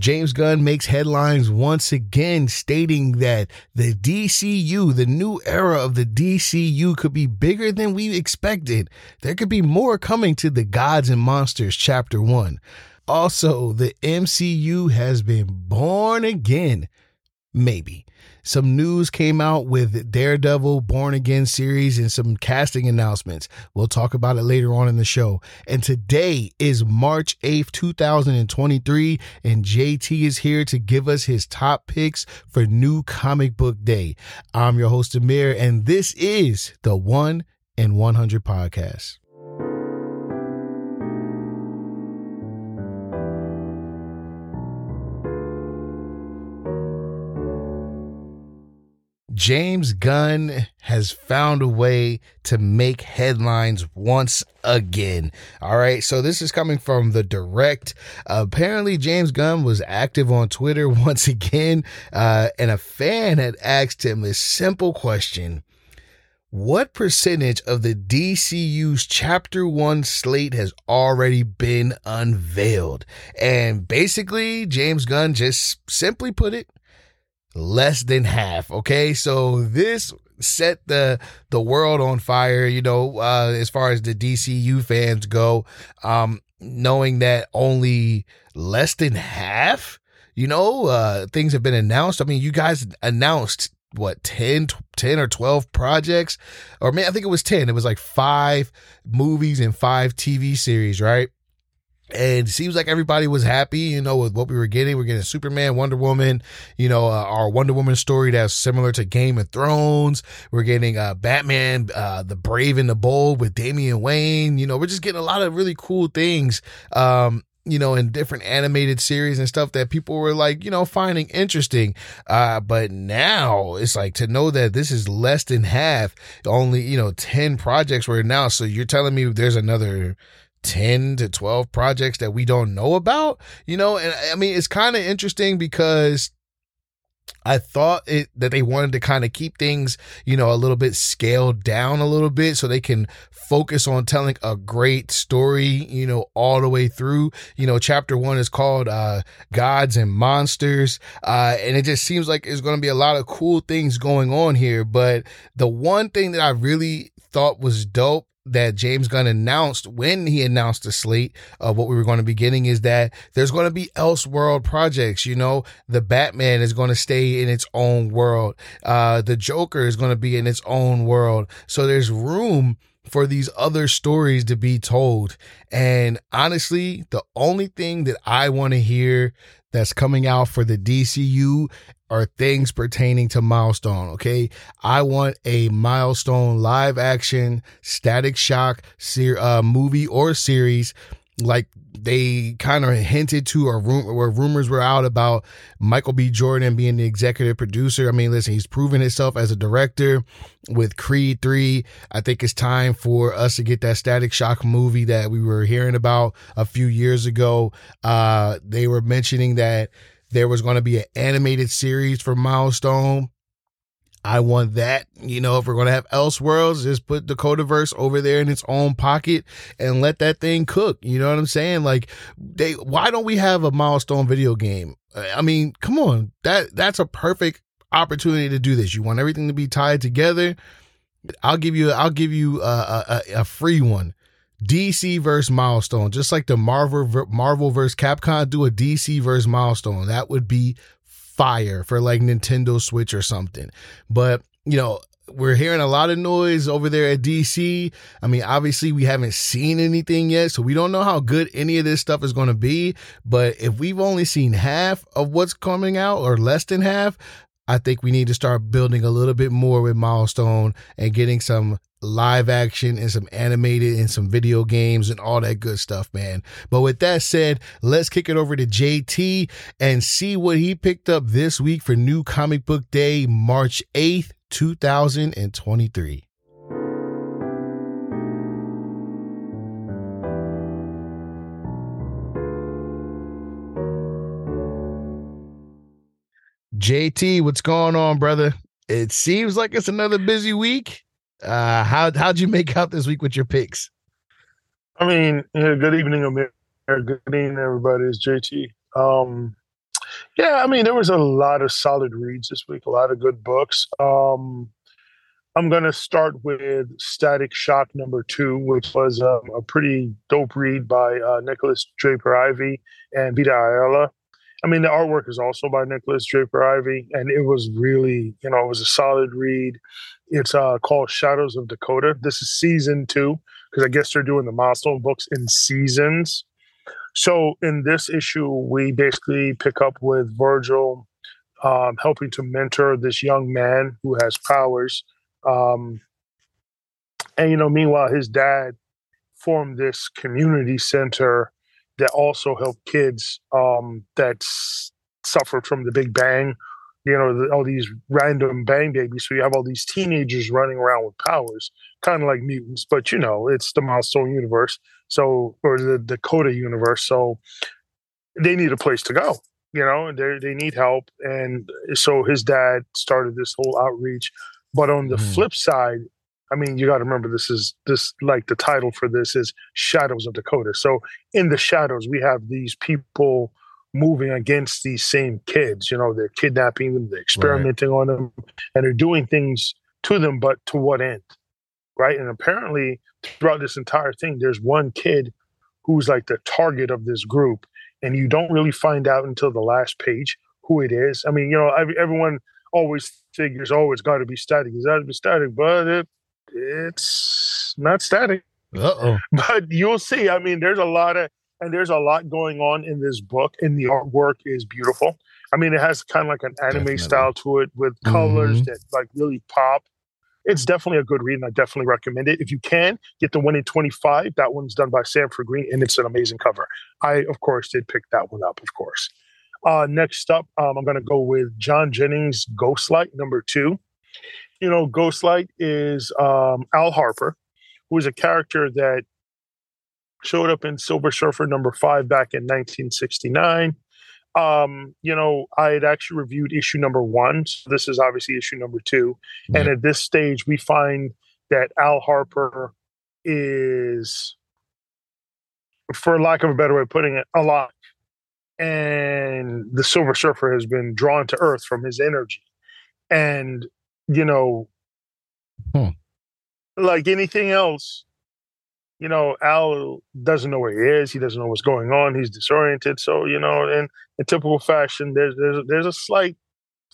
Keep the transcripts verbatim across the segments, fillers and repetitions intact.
James Gunn makes headlines once again, stating that the D C U, the new era of the D C U, could be bigger than we expected. There could be more coming to the Gods and Monsters Chapter one. Also, the M C U has been born again. Maybe. Some news came out with Daredevil Born Again series and some casting announcements. We'll talk about it later on in the show. And today is March eighth, two thousand twenty-three, and J T is here to give us his top picks for New Comic Book Day. I'm your host, Amir, and this is the one in one hundred Podcast. James Gunn has found a way to make headlines once again. All right, so this is coming from The Direct. Uh, apparently, James Gunn was active on Twitter once again, uh, and a fan had asked him a simple question. What percentage of the D C U's Chapter one slate has already been unveiled? And basically, James Gunn just simply put it, less than half. Okay, so this set the the world on fire, you know, uh, as far as the D C U fans go, um, knowing that only less than half, you know, uh, things have been announced. I mean, you guys announced what, ten, ten or twelve projects, or man, I think it was ten. It was like five movies and five T V series, right? And it seems like everybody was happy, you know, with what we were getting. We're getting Superman, Wonder Woman, you know, uh, our Wonder Woman story that's similar to Game of Thrones. We're getting uh, Batman, uh, the Brave and the Bold with Damian Wayne. You know, we're just getting a lot of really cool things, um, you know, in different animated series and stuff that people were like, you know, finding interesting. Uh, but now it's like, to know that this is less than half, only, you know, ten projects were announced. So you're telling me there's another ten to twelve projects that we don't know about, you know? And I mean, it's kind of interesting because I thought it, that they wanted to kind of keep things, you know, a little bit scaled down a little bit so they can focus on telling a great story, you know, all the way through. You know, chapter one is called uh, Gods and Monsters. Uh, and it just seems like there's going to be a lot of cool things going on here. But the one thing that I really thought was dope that James Gunn announced when he announced the slate of what we were going to be getting is that there's going to be Elseworlds projects. You know, the Batman is going to stay in its own world. Uh, the Joker is going to be in its own world. So there's room for these other stories to be told. And honestly, the only thing that I want to hear that's coming out for the D C U are things pertaining to Milestone, okay? I want a Milestone live action, Static Shock ser- uh, movie or series, like they kind of hinted to, or rum- where rumors were out about Michael B. Jordan being the executive producer. I mean, listen, he's proven himself as a director with Creed three. I think it's time for us to get that Static Shock movie that we were hearing about a few years ago. Uh, they were mentioning that there was going to be an animated series for Milestone. I want that. You know, if we're going to have Elseworlds, just put Dakotaverse over there in its own pocket and let that thing cook. You know what I'm saying? Like, they, why don't we have a Milestone video game? I mean, come on. That that's a perfect opportunity to do this. You want everything to be tied together. I'll give you, I'll give you a, a, a free one. D C versus Milestone, just like the Marvel Marvel versus Capcom, do a D C versus Milestone. That would be fire for like Nintendo Switch or something. But, you know, we're hearing a lot of noise over there at D C. I mean, obviously we haven't seen anything yet, so we don't know how good any of this stuff is going to be. But if we've only seen half of what's coming out, or less than half, I think we need to start building a little bit more with Milestone and getting some live action and some animated and some video games and all that good stuff, man. But with that said, let's kick it over to J T and see what he picked up this week for New Comic Book Day, March eighth, two thousand twenty-three. J T, what's going on, brother? It seems like it's another busy week. Uh, how, how'd you make out this week with your picks? I mean, yeah, good evening, Amir. Good evening, everybody. It's J T. Um, Yeah, I mean, there was a lot of solid reads this week, a lot of good books. Um, I'm going to start with Static Shock number two, which was um, a pretty dope read by uh, Nicholas Draper-Ivy and Vita Ayala. I mean, the artwork is also by Nicholas Draper-Ivy, and it was really, you know, it was a solid read. It's uh, called Shadows of Dakota. This is season two, because I guess they're doing the milestone books in seasons. So in this issue, we basically pick up with Virgil um, helping to mentor this young man who has powers. Um, and, you know, meanwhile, his dad formed this community center that also helped kids um, that s- suffered from the Big Bang, you know, the, all these random bang babies. So you have all these teenagers running around with powers, kind of like mutants, but, you know, it's the Milestone universe. So, or the Dakota universe. So they need a place to go, you know, they they need help. And so his dad started this whole outreach. But on the mm. flip side, I mean, you got to remember, this is this like the title for this is Shadows of Dakota. So in the shadows, we have these people moving against these same kids. You know, they're kidnapping them, they're experimenting right. on them, and they're doing things to them. But to what end? Right. And apparently throughout this entire thing, there's one kid who's like the target of this group. And you don't really find out until the last page who it is. I mean, you know, everyone always figures, oh, it's got to be Static. It's got to be Static, but it, it's not Static. Uh-oh. But you'll see. I mean, there's a lot of, and there's a lot going on in this book, and the artwork is beautiful. I mean, it has kind of like an anime definitely. style to it with mm-hmm. colors that like really pop. It's definitely a good read, and I definitely recommend it. If you can, get the one in twenty-five. That one's done by Sanford Green, and it's an amazing cover. I, of course, did pick that one up, of course. Uh, next up, um, I'm going to go with John Jennings' Ghostlight number two. You know, Ghostlight is um, Al Harper, who is a character that showed up in Silver Surfer number five back in nineteen sixty-nine. Um, you know, I had actually reviewed issue number one. So this is obviously issue number two. Mm-hmm. And at this stage, we find that Al Harper is, for lack of a better way of putting it, alive. And the Silver Surfer has been drawn to Earth from his energy. And, you know, hmm. like anything else, you know, Al doesn't know where he is. He doesn't know what's going on. He's disoriented. So, you know, in, in typical fashion, there's there's there's a slight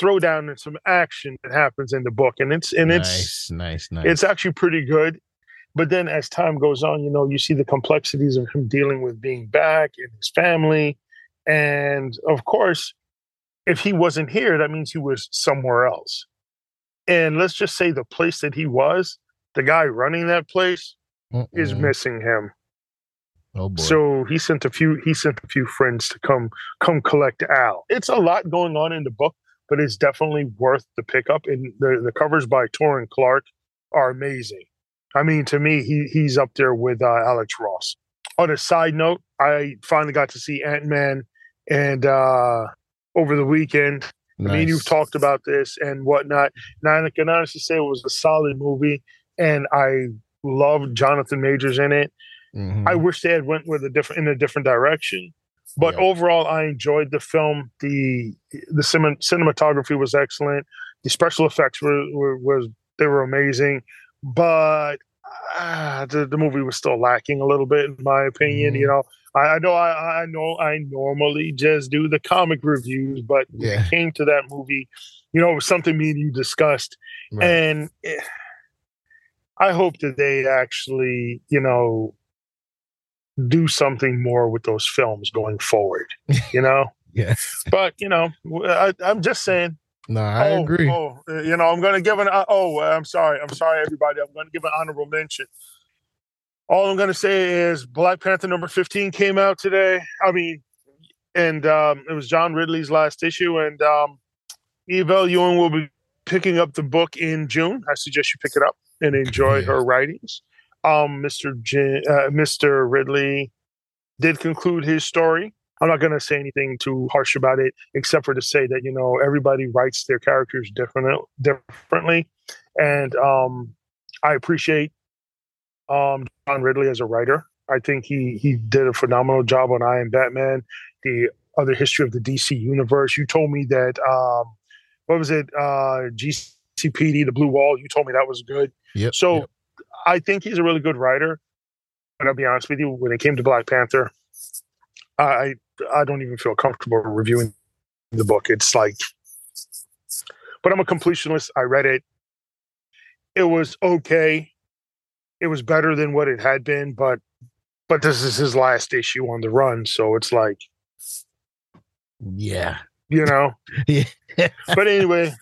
throwdown and some action that happens in the book, and it's and nice, it's nice, nice. It's actually pretty good. But then, as time goes on, you know, you see the complexities of him dealing with being back in his family, and of course, if he wasn't here, that means he was somewhere else. And let's just say the place that he was, the guy running that place. Mm-mm. Is missing him. Oh boy. So he sent a few he sent a few friends to come come collect Al. It's a lot going on in the book, but it's definitely worth the pickup. And the, the covers by Torrin Clark are amazing. I mean, to me, he he's up there with uh, Alex Ross. On a side note, I finally got to see Ant-Man and uh, over the weekend. Nice. I mean, you've talked about this and whatnot. Now I can honestly say it was a solid movie, and I loved Jonathan Majors in it. Mm-hmm. I wish they had went with a different in a different direction, but yeah. Overall, I enjoyed the film. the The cin- cinematography was excellent. The special effects were, were was they were amazing, but uh, the the movie was still lacking a little bit, in my opinion. Mm-hmm. You know, I, I know I, I know I normally just do the comic reviews, but yeah. when it came to that movie, you know, it was something me and you discussed, right. and. It, I hope that they actually, you know, do something more with those films going forward, you know? Yes. But, you know, I, I'm just saying. No, I oh, agree. Oh, you know, I'm going to give an, oh, I'm sorry. I'm sorry, everybody. I'm going to give an honorable mention. All I'm going to say is Black Panther number fifteen came out today. I mean, and um, it was John Ridley's last issue. And um, Evel Ewing will be picking up the book in June. I suggest you pick it up and enjoy yeah. her writings. Um, Mister J- uh, Mister Ridley did conclude his story. I'm not going to say anything too harsh about it, except for to say that, you know, everybody writes their characters different, differently. And um, I appreciate um, John Ridley as a writer. I think he he did a phenomenal job on I Am Batman. The of the history of the D C universe. You told me that, um, what was it? Uh, G C P D, The Blue Wall. You told me that was good. Yep, so yep. I think he's a really good writer. And I'll be honest with you, when it came to Black Panther, I I don't even feel comfortable reviewing the book. It's like, but I'm a completionist. I read it. It was okay. It was better than what it had been, but but this is his last issue on the run, so it's like, yeah, you know. Yeah. But anyway,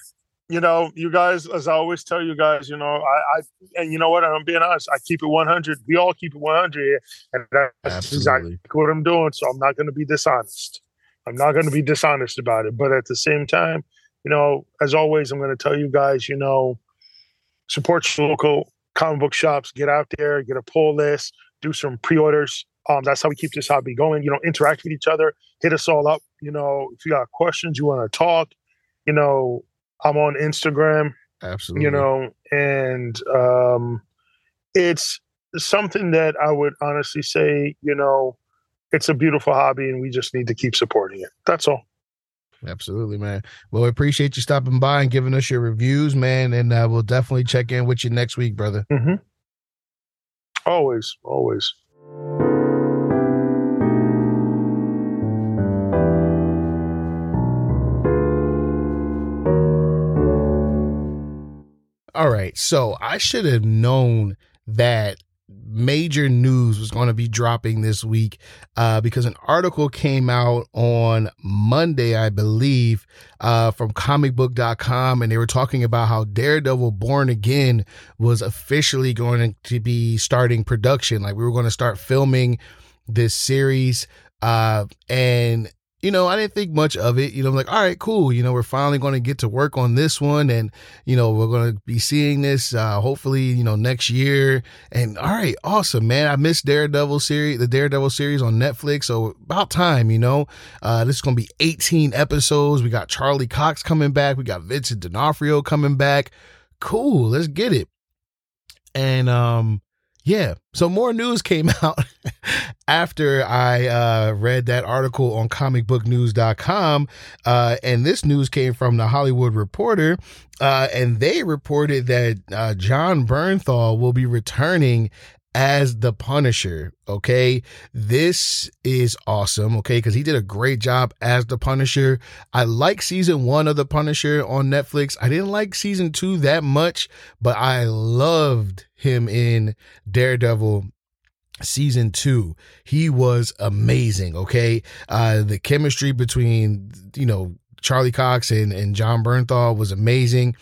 you know, you guys, as I always tell you guys, you know, I, I and you know what, I'm being honest. I keep it one hundred. We all keep it one hundred here, and that's Absolutely. exactly what I'm doing. So I'm not going to be dishonest. I'm not going to be dishonest about it. But at the same time, you know, as always, I'm going to tell you guys, you know, support your local comic book shops. Get out there, get a pull list, do some pre-orders. Um, that's how we keep this hobby going. You know, interact with each other. Hit us all up. You know, if you got questions, you want to talk. You know, I'm on Instagram. Absolutely. You know, and um, it's something that I would honestly say, you know, it's a beautiful hobby, and we just need to keep supporting it. That's all. Absolutely, man. Well, I appreciate you stopping by and giving us your reviews, man. And uh, we'll definitely check in with you next week, brother. Mm-hmm. Always, always. All right. So I should have known that major news was going to be dropping this week uh, because an article came out on Monday, I believe, uh, from comic book dot com, and they were talking about how Daredevil Born Again was officially going to be starting production. Like, we were going to start filming this series, uh, and you know, I didn't think much of it. You know, I'm like, all right, cool. You know, we're finally going to get to work on this one. And, you know, we're going to be seeing this, uh, hopefully, you know, next year. And all right, awesome, man. I missed Daredevil series, the Daredevil series on Netflix. So about time, you know, uh, this is going to be eighteen episodes. We got Charlie Cox coming back. We got Vincent D'Onofrio coming back. Cool. Let's get it. And, um, yeah. So more news came out after I uh, read that article on comic book news dot com. Uh, and this news came from the Hollywood Reporter. Uh, and they reported that uh, Jon Bernthal will be returning as the Punisher. Okay. This is awesome. Okay. Cause he did a great job as the Punisher. I like season one of the Punisher on Netflix. I didn't like season two that much, but I loved him in Daredevil season two. He was amazing. Okay. Uh, the chemistry between, you know, Charlie Cox and, and Jon Bernthal was amazing.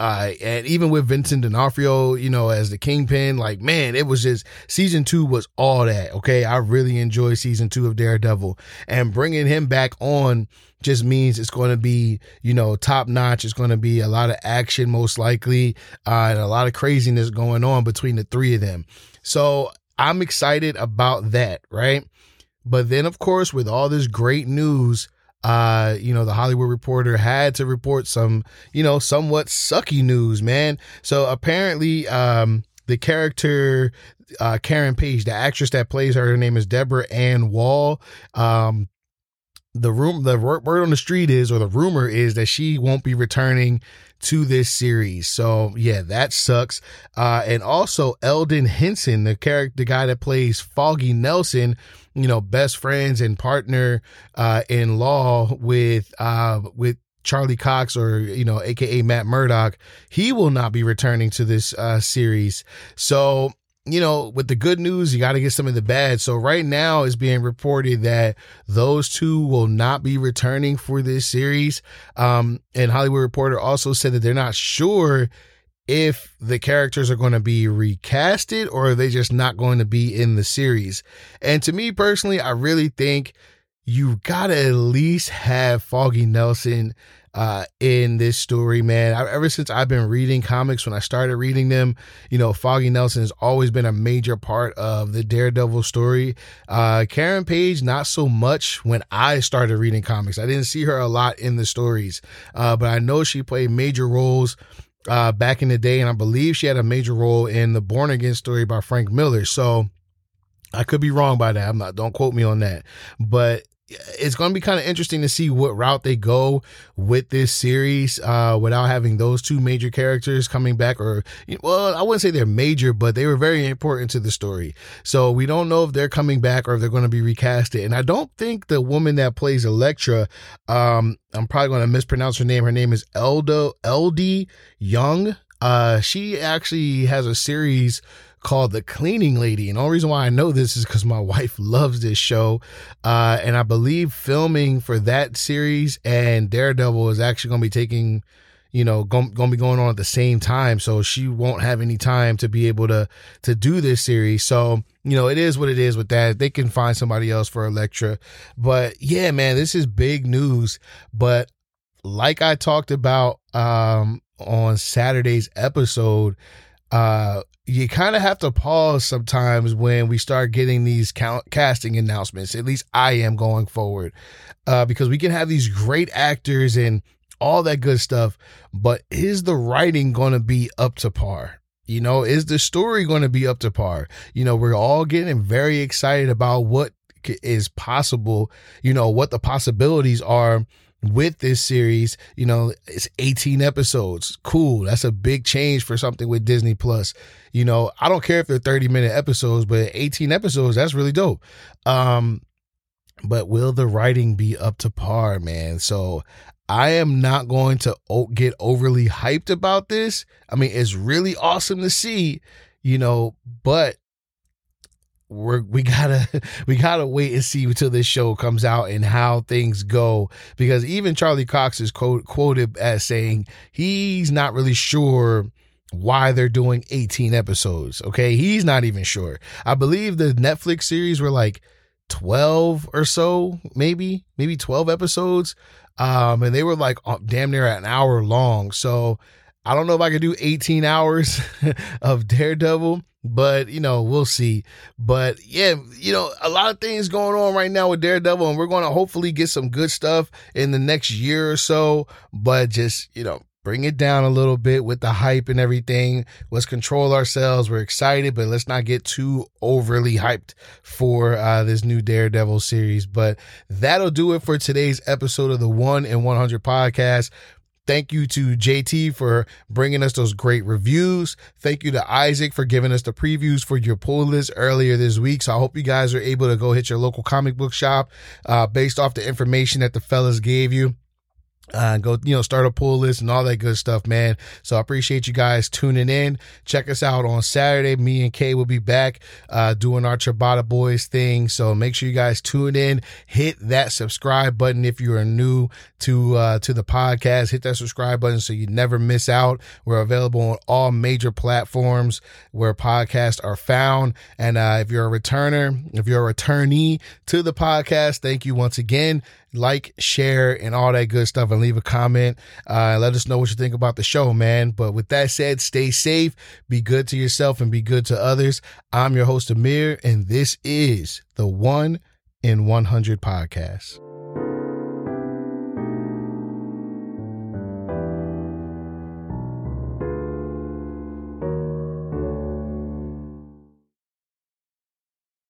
Uh, and even with Vincent D'Onofrio, you know, as the Kingpin, like, man, it was just, season two was all that. Okay. I really enjoy season two of Daredevil, and bringing him back on just means it's going to be, you know, top notch. It's going to be a lot of action, most likely, uh, and a lot of craziness going on between the three of them. So I'm excited about that. Right. But then, of course, with all this great news, Uh, you know, the Hollywood Reporter had to report some, you know, somewhat sucky news, man. So apparently, um, the character, uh, Karen Page, the actress that plays her, her name is Deborah Ann Wall. Um, the room, the word on the street is, or the rumor is, that she won't be returning to this series. So yeah, that sucks. Uh, and also Eldon Henson, the character, the guy that plays Foggy Nelson, you know, best friends and partner, uh, in law with, uh, with Charlie Cox, or, you know, A K A Matt Murdock, he will not be returning to this, uh, series. So, you know, with the good news, you got to get some of the bad. So right now it's being reported that those two will not be returning for this series. Um, and Hollywood Reporter also said that they're not sure if the characters are going to be recasted, or are they just not going to be in the series. And to me personally, I really think you got to at least have Foggy Nelson Uh, in this story, man. I, ever since I've been reading comics, when I started reading them, you know, Foggy Nelson has always been a major part of the Daredevil story. Uh, Karen Page, not so much when I started reading comics. I didn't see her a lot in the stories, uh, but I know she played major roles uh, back in the day, and I believe she had a major role in the Born Again story by Frank Miller. So I could be wrong by that. I'm not, don't quote me on that. But it's going to be kind of interesting to see what route they go with this series uh, without having those two major characters coming back. Or, well, I wouldn't say they're major, but they were very important to the story. So we don't know if they're coming back or if they're going to be recasted. And I don't think the woman that plays Elektra, um, I'm probably going to mispronounce her name. Her name is Eldo L D Young. Uh, she actually has a series called The Cleaning Lady. And the only reason why I know this is because my wife loves this show. Uh, and I believe filming for that series and Daredevil is actually going to be taking, you know, going to be going on at the same time. So she won't have any time to be able to, to do this series. So, you know, it is what it is with that. They can find somebody else for Elektra. But yeah, man, this is big news. But like I talked about, um, on Saturday's episode, uh, you kind of have to pause sometimes when we start getting these count- casting announcements. At least I am going forward, uh, because we can have these great actors and all that good stuff, but is the writing going to be up to par? You know, is the story going to be up to par? You know, we're all getting very excited about what is possible, you know, what the possibilities are with this series. You know, it's eighteen episodes. Cool. That's a big change for something with Disney Plus. You know, I don't care if they're thirty minute episodes, but eighteen episodes, that's really dope. Um, but will the writing be up to par, man? So I am not going to get overly hyped about this. I mean, it's really awesome to see, you know, but We're, we gotta we gotta wait and see until this show comes out and how things go, because even Charlie Cox is quote, quoted as saying he's not really sure why they're doing eighteen episodes. Okay, he's not even sure. I believe the Netflix series were like twelve or so, maybe maybe twelve episodes, um, and they were like oh, damn near an hour long. So I don't know if I could do eighteen hours of Daredevil, but, you know, we'll see. But yeah, you know, a lot of things going on right now with Daredevil, and we're going to hopefully get some good stuff in the next year or so, but just, you know, bring it down a little bit with the hype and everything. Let's control ourselves. We're excited, but let's not get too overly hyped for uh, this new Daredevil series. But that'll do it for today's episode of the one in one hundred podcast. Thank you to J T for bringing us those great reviews. Thank you to Isaac for giving us the previews for your pull list earlier this week. So I hope you guys are able to go hit your local comic book shop uh, based off the information that the fellas gave you. Uh, go, you know, start a pull list and all that good stuff, man. So I appreciate you guys tuning in. Check us out on Saturday. Me and Kay will be back uh, doing our Ciabatta Boys thing. So make sure you guys tune in. Hit that subscribe button if you are new to uh, to the podcast. Hit that subscribe button so you never miss out. We're available on all major platforms where podcasts are found. And uh, if you're a returner, if you're a returnee to the podcast, thank you once again. Like, share, and all that good stuff, and leave a comment. Uh, let us know what you think about the show, man. But with that said, stay safe, be good to yourself, and be good to others. I'm your host, Amir, and this is the one in one hundred podcast.